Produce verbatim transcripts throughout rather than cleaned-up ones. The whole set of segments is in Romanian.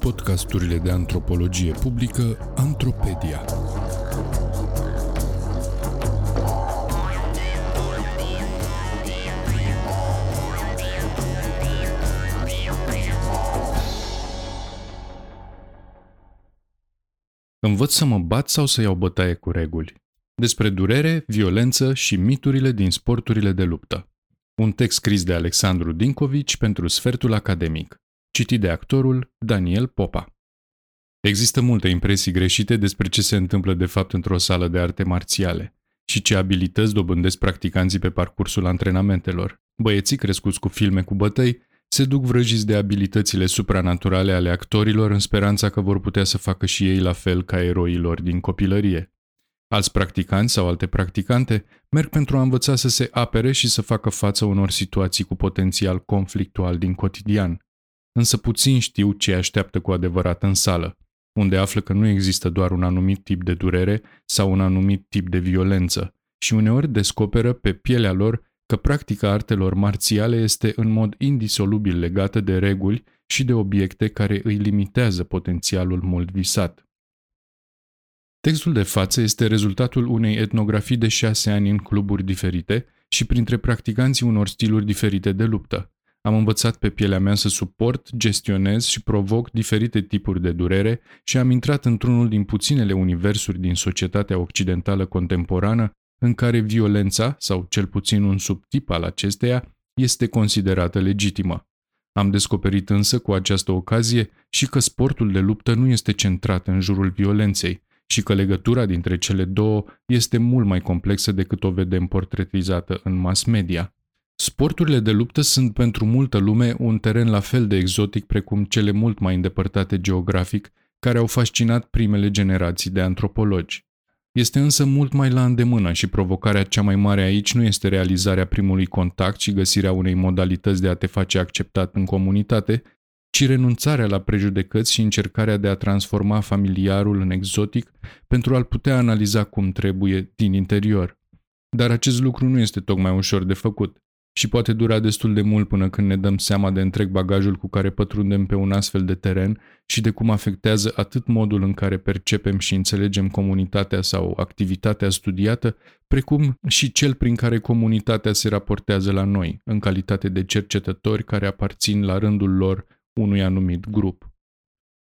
Podcasturile de antropologie publică Antropedia. Învăț să mă bat sau să iau bătaie cu reguli. Despre durere, violență și miturile din sporturile de luptă. Un text scris de Alexandru Dincovici pentru Sfertul Academic. Citit de actorul Daniel Popa. Există multe impresii greșite despre ce se întâmplă de fapt într-o sală de arte marțiale și ce abilități dobândesc practicanții pe parcursul antrenamentelor. Băieții crescuți cu filme cu bătăi se duc vrăjiți de abilitățile supranaturale ale actorilor în speranța că vor putea să facă și ei la fel ca eroii lor din copilărie. Alți practicanți sau alte practicante merg pentru a învăța să se apere și să facă față unor situații cu potențial conflictual din cotidian. Însă puțin știu ce așteaptă cu adevărat în sală, unde află că nu există doar un anumit tip de durere sau un anumit tip de violență și uneori descoperă pe pielea lor că practica artelor marțiale este în mod indisolubil legată de reguli și de obiecte care îi limitează potențialul mult visat. Textul de față este rezultatul unei etnografii de șase ani în cluburi diferite și printre practicanții unor stiluri diferite de luptă. Am învățat pe pielea mea să suport, gestionez și provoc diferite tipuri de durere și am intrat într-unul din puținele universuri din societatea occidentală contemporană în care violența, sau cel puțin un subtip al acesteia, este considerată legitimă. Am descoperit însă cu această ocazie și că sportul de luptă nu este centrat în jurul violenței și că legătura dintre cele două este mult mai complexă decât o vedem portretizată în mass media. Sporturile de luptă sunt pentru multă lume un teren la fel de exotic precum cele mult mai îndepărtate geografic care au fascinat primele generații de antropologi. Este însă mult mai la îndemână și provocarea cea mai mare aici nu este realizarea primului contact și găsirea unei modalități de a te face acceptat în comunitate, ci renunțarea la prejudecăți și încercarea de a transforma familiarul în exotic pentru a-l putea analiza cum trebuie din interior. Dar acest lucru nu este tocmai ușor de făcut și poate dura destul de mult până când ne dăm seama de întreg bagajul cu care pătrundem pe un astfel de teren și de cum afectează atât modul în care percepem și înțelegem comunitatea sau activitatea studiată, precum și cel prin care comunitatea se raportează la noi, în calitate de cercetători care aparțin la rândul lor unui anumit grup.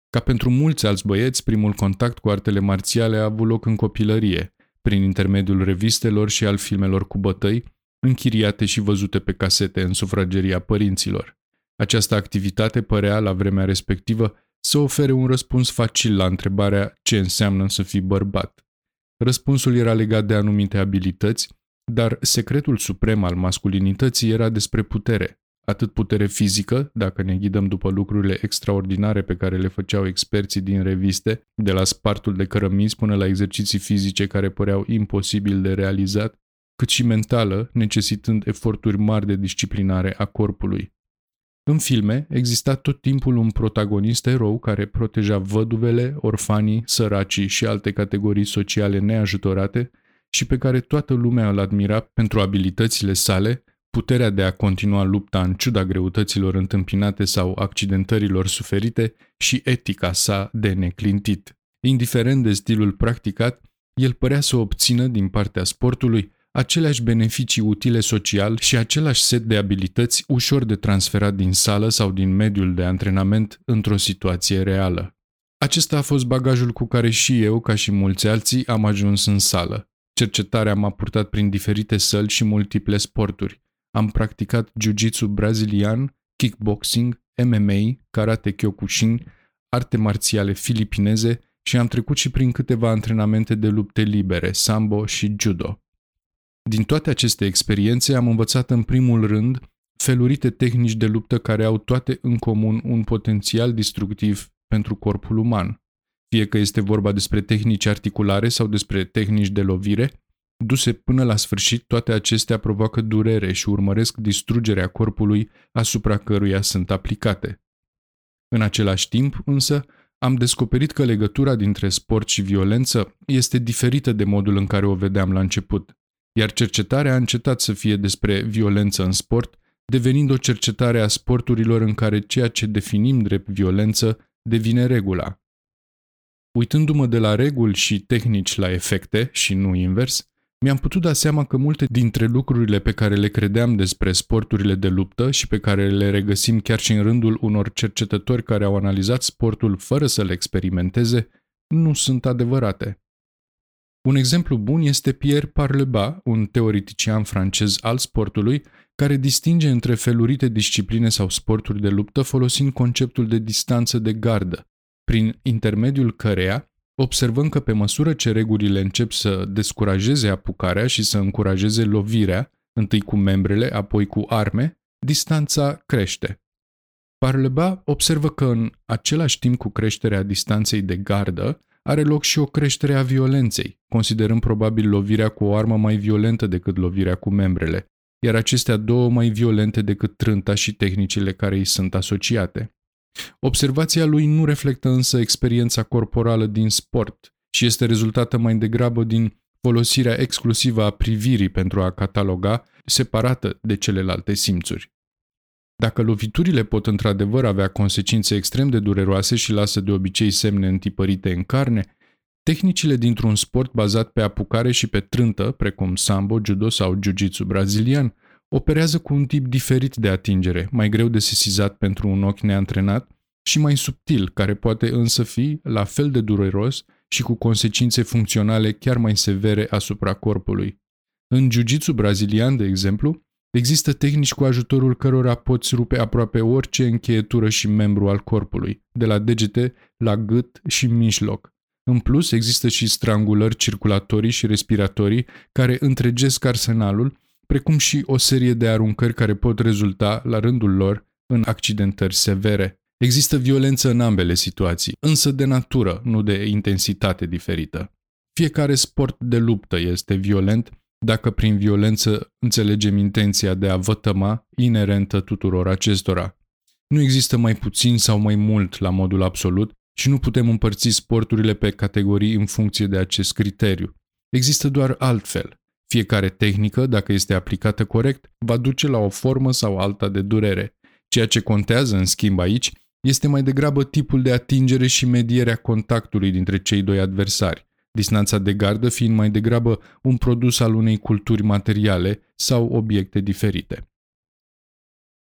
Ca pentru mulți alți băieți, primul contact cu artele marțiale a avut loc în copilărie, prin intermediul revistelor și al filmelor cu bătăi, închiriate și văzute pe casete în sufrageria părinților. Această activitate părea, la vremea respectivă, să ofere un răspuns facil la întrebarea ce înseamnă să fii bărbat. Răspunsul era legat de anumite abilități, dar secretul suprem al masculinității era despre putere, atât putere fizică, dacă ne ghidăm după lucrurile extraordinare pe care le făceau experții din reviste, de la spartul de cărămizi până la exerciții fizice care păreau imposibil de realizat, cât și mentală, necesitând eforturi mari de disciplinare a corpului. În filme, exista tot timpul un protagonist erou care proteja văduvele, orfanii, săracii și alte categorii sociale neajutorate și pe care toată lumea îl admira pentru abilitățile sale, puterea de a continua lupta în ciuda greutăților întâmpinate sau accidentărilor suferite și etica sa de neclintit. Indiferent de stilul practicat, el părea să obțină din partea sportului aceleași beneficii utile social și același set de abilități ușor de transferat din sală sau din mediul de antrenament într-o situație reală. Acesta a fost bagajul cu care și eu, ca și mulți alții, am ajuns în sală. Cercetarea m-a purtat prin diferite săli și multiple sporturi. Am practicat jiu-jitsu brazilian, kickboxing, M M A, karate kyokushin, arte marțiale filipineze și am trecut și prin câteva antrenamente de lupte libere, sambo și judo. Din toate aceste experiențe am învățat în primul rând felurite tehnici de luptă care au toate în comun un potențial destructiv pentru corpul uman. Fie că este vorba despre tehnici articulare sau despre tehnici de lovire, duse până la sfârșit, toate acestea provoacă durere și urmăresc distrugerea corpului asupra căruia sunt aplicate. În același timp, însă, am descoperit că legătura dintre sport și violență este diferită de modul în care o vedeam la început. Iar cercetarea a încetat să fie despre violență în sport, devenind o cercetare a sporturilor în care ceea ce definim drept violență devine regula. Uitându-mă de la reguli și tehnici la efecte, și nu invers, mi-am putut da seama că multe dintre lucrurile pe care le credeam despre sporturile de luptă și pe care le regăsim chiar și în rândul unor cercetători care au analizat sportul fără să-l experimenteze, nu sunt adevărate. Un exemplu bun este Pierre Parleba, un teoretician francez al sportului, care distinge între felurite discipline sau sporturi de luptă folosind conceptul de distanță de gardă, prin intermediul căreia observăm că pe măsură ce regulile încep să descurajeze apucarea și să încurajeze lovirea, întâi cu membrele, apoi cu arme, distanța crește. Parleba observă că în același timp cu creșterea distanței de gardă, are loc și o creștere a violenței, considerând probabil lovirea cu o armă mai violentă decât lovirea cu membrele, iar acestea două mai violente decât trânta și tehnicile care îi sunt asociate. Observația lui nu reflectă însă experiența corporală din sport și este rezultată mai degrabă din folosirea exclusivă a privirii pentru a cataloga, separată de celelalte simțuri. Dacă loviturile pot într-adevăr avea consecințe extrem de dureroase și lasă de obicei semne întipărite în carne, tehnicile dintr-un sport bazat pe apucare și pe trântă, precum sambo, judo sau jiu-jitsu brazilian, operează cu un tip diferit de atingere, mai greu de sesizat pentru un ochi neantrenat și mai subtil, care poate însă fi la fel de dureros și cu consecințe funcționale chiar mai severe asupra corpului. În jiu-jitsu brazilian, de exemplu, există tehnici cu ajutorul cărora poți rupe aproape orice încheietură și membru al corpului, de la degete la gât și mijloc. În plus, există și strangulări circulatorii și respiratorii care întregesc arsenalul, precum și o serie de aruncări care pot rezulta, la rândul lor, în accidentări severe. Există violență în ambele situații, însă de natură, nu de intensitate diferită. Fiecare sport de luptă este violent, dacă prin violență înțelegem intenția de a vătăma inerentă tuturor acestora. Nu există mai puțin sau mai mult la modul absolut și nu putem împărți sporturile pe categorii în funcție de acest criteriu. Există doar altfel. Fiecare tehnică, dacă este aplicată corect, va duce la o formă sau alta de durere. Ceea ce contează, în schimb, aici, este mai degrabă tipul de atingere și medierea contactului dintre cei doi adversari, distanța de gardă fiind mai degrabă un produs al unei culturi materiale sau obiecte diferite.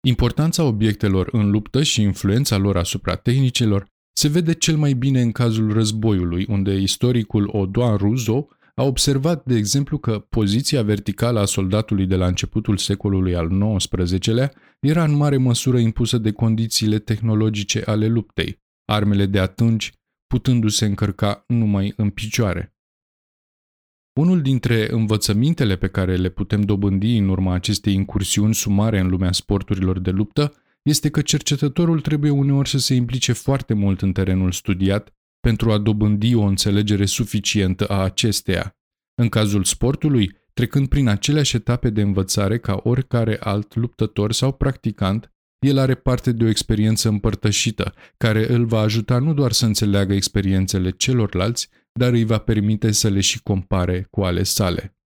Importanța obiectelor în luptă și influența lor asupra tehnicilor se vede cel mai bine în cazul războiului, unde istoricul Odoan Rousseau a observat, de exemplu, că poziția verticală a soldatului de la începutul secolului al nouăsprezecelea era în mare măsură impusă de condițiile tehnologice ale luptei, armele de atunci putându-se încărca numai în picioare. Unul dintre învățămintele pe care le putem dobândi în urma acestei incursiuni sumare în lumea sporturilor de luptă este că cercetătorul trebuie uneori să se implice foarte mult în terenul studiat pentru a dobândi o înțelegere suficientă a acesteia, în cazul sportului, trecând prin aceleași etape de învățare ca oricare alt luptător sau practicant. El are parte de o experiență împărtășită, care îl va ajuta nu doar să înțeleagă experiențele celorlalți, dar îi va permite să le și compare cu ale sale.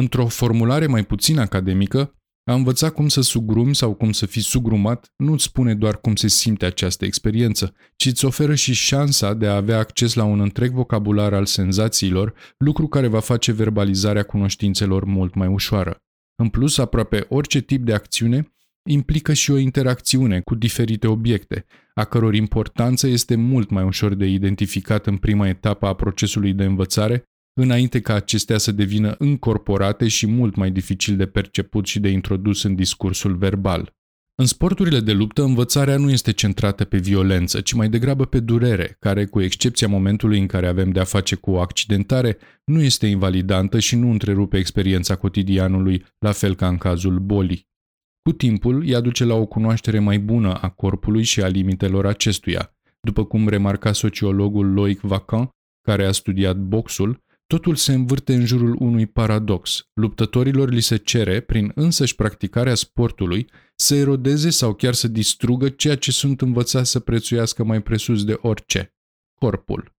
Într-o formulare mai puțin academică, a învăța cum să sugrumi sau cum să fii sugrumat nu îți spune doar cum se simte această experiență, ci îți oferă și șansa de a avea acces la un întreg vocabular al senzațiilor, lucru care va face verbalizarea cunoștințelor mult mai ușoară. În plus, aproape orice tip de acțiune implică și o interacțiune cu diferite obiecte, a căror importanță este mult mai ușor de identificat în prima etapă a procesului de învățare, înainte ca acestea să devină încorporate și mult mai dificil de perceput și de introdus în discursul verbal. În sporturile de luptă, învățarea nu este centrată pe violență, ci mai degrabă pe durere, care, cu excepția momentului în care avem de-a face cu o accidentare, nu este invalidantă și nu întrerupe experiența cotidianului, la fel ca în cazul bolii. Cu timpul, ea duce la o cunoaștere mai bună a corpului și a limitelor acestuia. După cum remarca sociologul Loïc Wacquant, care a studiat boxul, totul se învârte în jurul unui paradox. Luptătorilor li se cere, prin însăși practicarea sportului, să erodeze sau chiar să distrugă ceea ce sunt învățați să prețuiască mai presus de orice, corpul.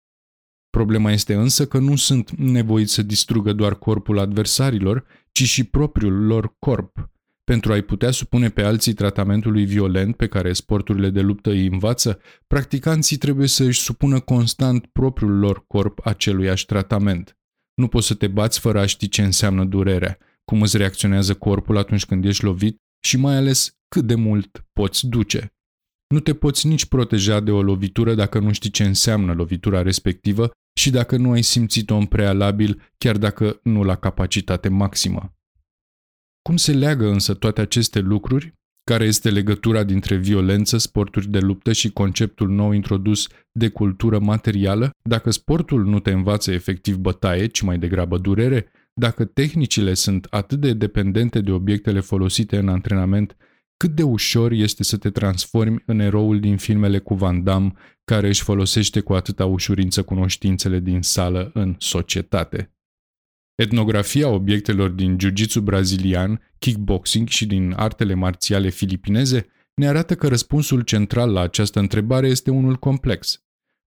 Problema este însă că nu sunt nevoiți să distrugă doar corpul adversarilor, ci și propriul lor corp. Pentru a-i putea supune pe alții tratamentului violent pe care sporturile de luptă îi învață, practicanții trebuie să își supună constant propriul lor corp aceluiași tratament. Nu poți să te bați fără a ști ce înseamnă durerea, cum îți reacționează corpul atunci când ești lovit și mai ales cât de mult poți duce. Nu te poți nici proteja de o lovitură dacă nu știi ce înseamnă lovitura respectivă și dacă nu ai simțit-o în prealabil, chiar dacă nu la capacitate maximă. Cum se leagă însă toate aceste lucruri? Care este legătura dintre violență, sporturi de luptă și conceptul nou introdus de cultură materială? Dacă sportul nu te învață efectiv bătaie, ci mai degrabă durere? Dacă tehnicile sunt atât de dependente de obiectele folosite în antrenament, cât de ușor este să te transformi în eroul din filmele cu Van Damme, care își folosește cu atâta ușurință cunoștințele din sală în societate? Etnografia obiectelor din jiu-jitsu brazilian, kickboxing și din artele marțiale filipineze ne arată că răspunsul central la această întrebare este unul complex.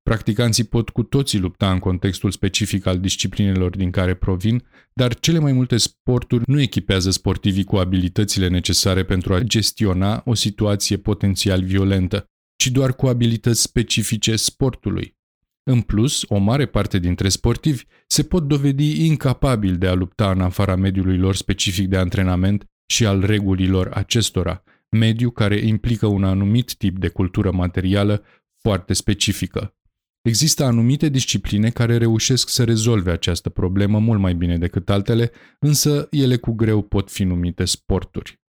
Practicanții pot cu toții lupta în contextul specific al disciplinelor din care provin, dar cele mai multe sporturi nu echipează sportivii cu abilitățile necesare pentru a gestiona o situație potențial violentă, ci doar cu abilități specifice sportului. În plus, o mare parte dintre sportivi se pot dovedi incapabili de a lupta în afara mediului lor specific de antrenament și al regulilor acestora, mediu care implică un anumit tip de cultură materială foarte specifică. Există anumite discipline care reușesc să rezolve această problemă mult mai bine decât altele, însă ele cu greu pot fi numite sporturi.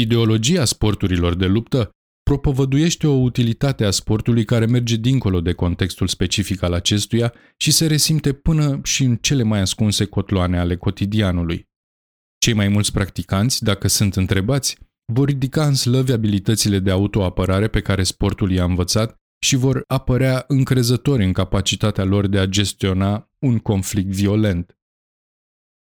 Ideologia sporturilor de luptă propovăduiește o utilitate a sportului care merge dincolo de contextul specific al acestuia și se resimte până și în cele mai ascunse cotloane ale cotidianului. Cei mai mulți practicanți, dacă sunt întrebați, vor ridica în slăvi abilitățile de autoapărare pe care sportul i-a învățat și vor apărea încrezători în capacitatea lor de a gestiona un conflict violent.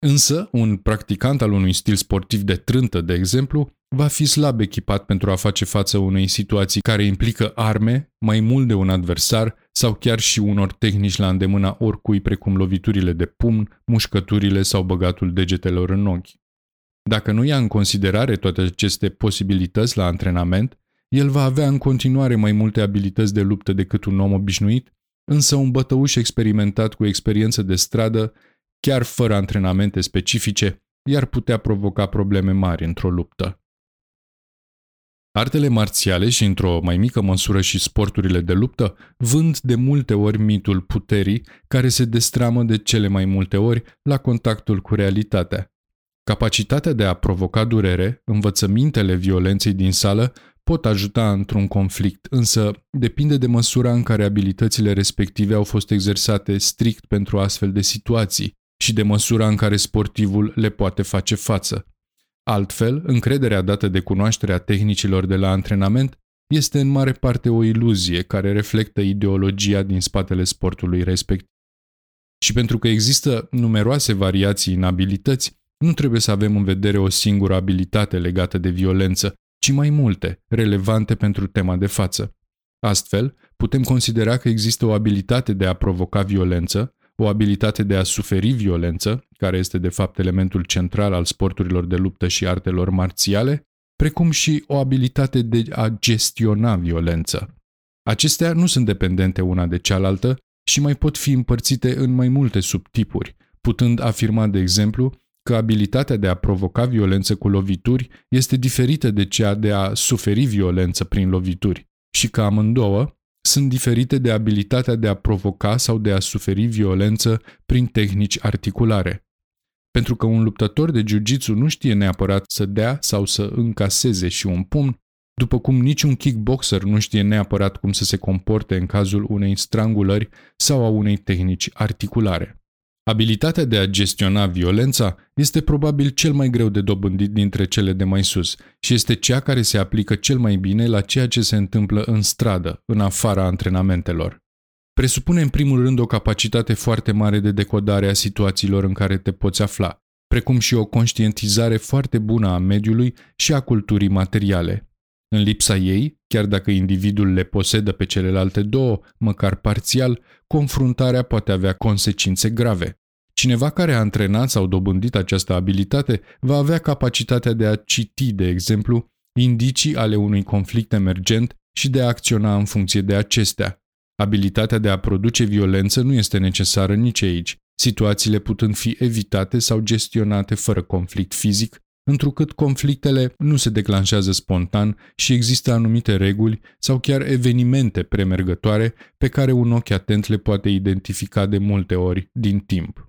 Însă, un practicant al unui stil sportiv de trântă, de exemplu, va fi slab echipat pentru a face față unei situații care implică arme, mai mult de un adversar sau chiar și unor tehnici la îndemâna oricui precum loviturile de pumn, mușcăturile sau băgatul degetelor în ochi. Dacă nu ia în considerare toate aceste posibilități la antrenament, el va avea în continuare mai multe abilități de luptă decât un om obișnuit, însă un bătăuș experimentat cu experiență de stradă, chiar fără antrenamente specifice, i-ar putea provoca probleme mari într-o luptă. Artele marțiale și, într-o mai mică măsură, și sporturile de luptă vând de multe ori mitul puterii, care se destramă de cele mai multe ori la contactul cu realitatea. Capacitatea de a provoca durere, învățămintele violenței din sală, pot ajuta într-un conflict, însă depinde de măsura în care abilitățile respective au fost exersate strict pentru astfel de situații și de măsura în care sportivul le poate face față. Altfel, încrederea dată de cunoașterea tehnicilor de la antrenament este în mare parte o iluzie care reflectă ideologia din spatele sportului respectiv. Și pentru că există numeroase variații în abilități, nu trebuie să avem în vedere o singură abilitate legată de violență, ci mai multe, relevante pentru tema de față. Astfel, putem considera că există o abilitate de a provoca violență, o abilitate de a suferi violență, care este de fapt elementul central al sporturilor de luptă și artelor marțiale, precum și o abilitate de a gestiona violență. Acestea nu sunt dependente una de cealaltă și mai pot fi împărțite în mai multe subtipuri, putând afirma, de exemplu, că abilitatea de a provoca violență cu lovituri este diferită de cea de a suferi violență prin lovituri și că amândouă sunt diferite de abilitatea de a provoca sau de a suferi violență prin tehnici articulare. Pentru că un luptător de jiu-jitsu nu știe neapărat să dea sau să încaseze și un pumn, după cum niciun kickboxer nu știe neapărat cum să se comporte în cazul unei strangulări sau a unei tehnici articulare. Abilitatea de a gestiona violența este probabil cel mai greu de dobândit dintre cele de mai sus și este cea care se aplică cel mai bine la ceea ce se întâmplă în stradă, în afara antrenamentelor. Presupune în primul rând o capacitate foarte mare de decodare a situațiilor în care te poți afla, precum și o conștientizare foarte bună a mediului și a culturii materiale. În lipsa ei, chiar dacă individul le posedă pe celelalte două, măcar parțial, confruntarea poate avea consecințe grave. Cineva care a antrenat sau dobândit această abilitate va avea capacitatea de a citi, de exemplu, indicii ale unui conflict emergent și de a acționa în funcție de acestea. Abilitatea de a produce violență nu este necesară nici aici, situațiile putând fi evitate sau gestionate fără conflict fizic, întrucât conflictele nu se declanșează spontan și există anumite reguli sau chiar evenimente premergătoare pe care un ochi atent le poate identifica de multe ori din timp.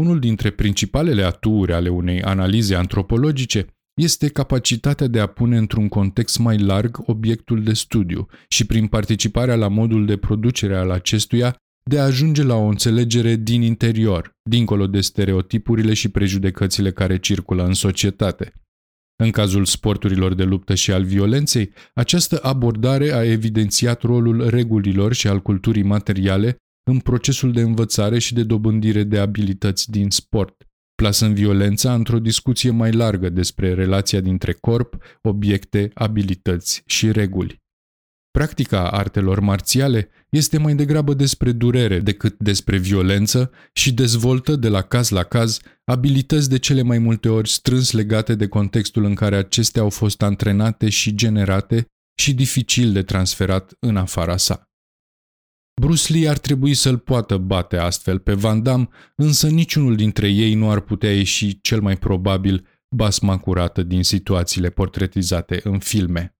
Unul dintre principalele aturi ale unei analize antropologice este capacitatea de a pune într-un context mai larg obiectul de studiu și prin participarea la modul de producere al acestuia de a ajunge la o înțelegere din interior, dincolo de stereotipurile și prejudecățile care circulă în societate. În cazul sporturilor de luptă și al violenței, această abordare a evidențiat rolul regulilor și al culturii materiale în procesul de învățare și de dobândire de abilități din sport, plasând violența într-o discuție mai largă despre relația dintre corp, obiecte, abilități și reguli. Practica artelor marțiale este mai degrabă despre durere decât despre violență și dezvoltă de la caz la caz abilități de cele mai multe ori strâns legate de contextul în care acestea au fost antrenate și generate și dificil de transferat în afara sa. Bruce Lee ar trebui să-l poată bate astfel pe Van Damme, însă niciunul dintre ei nu ar putea ieși cel mai probabil basma curată din situațiile portretizate în filme.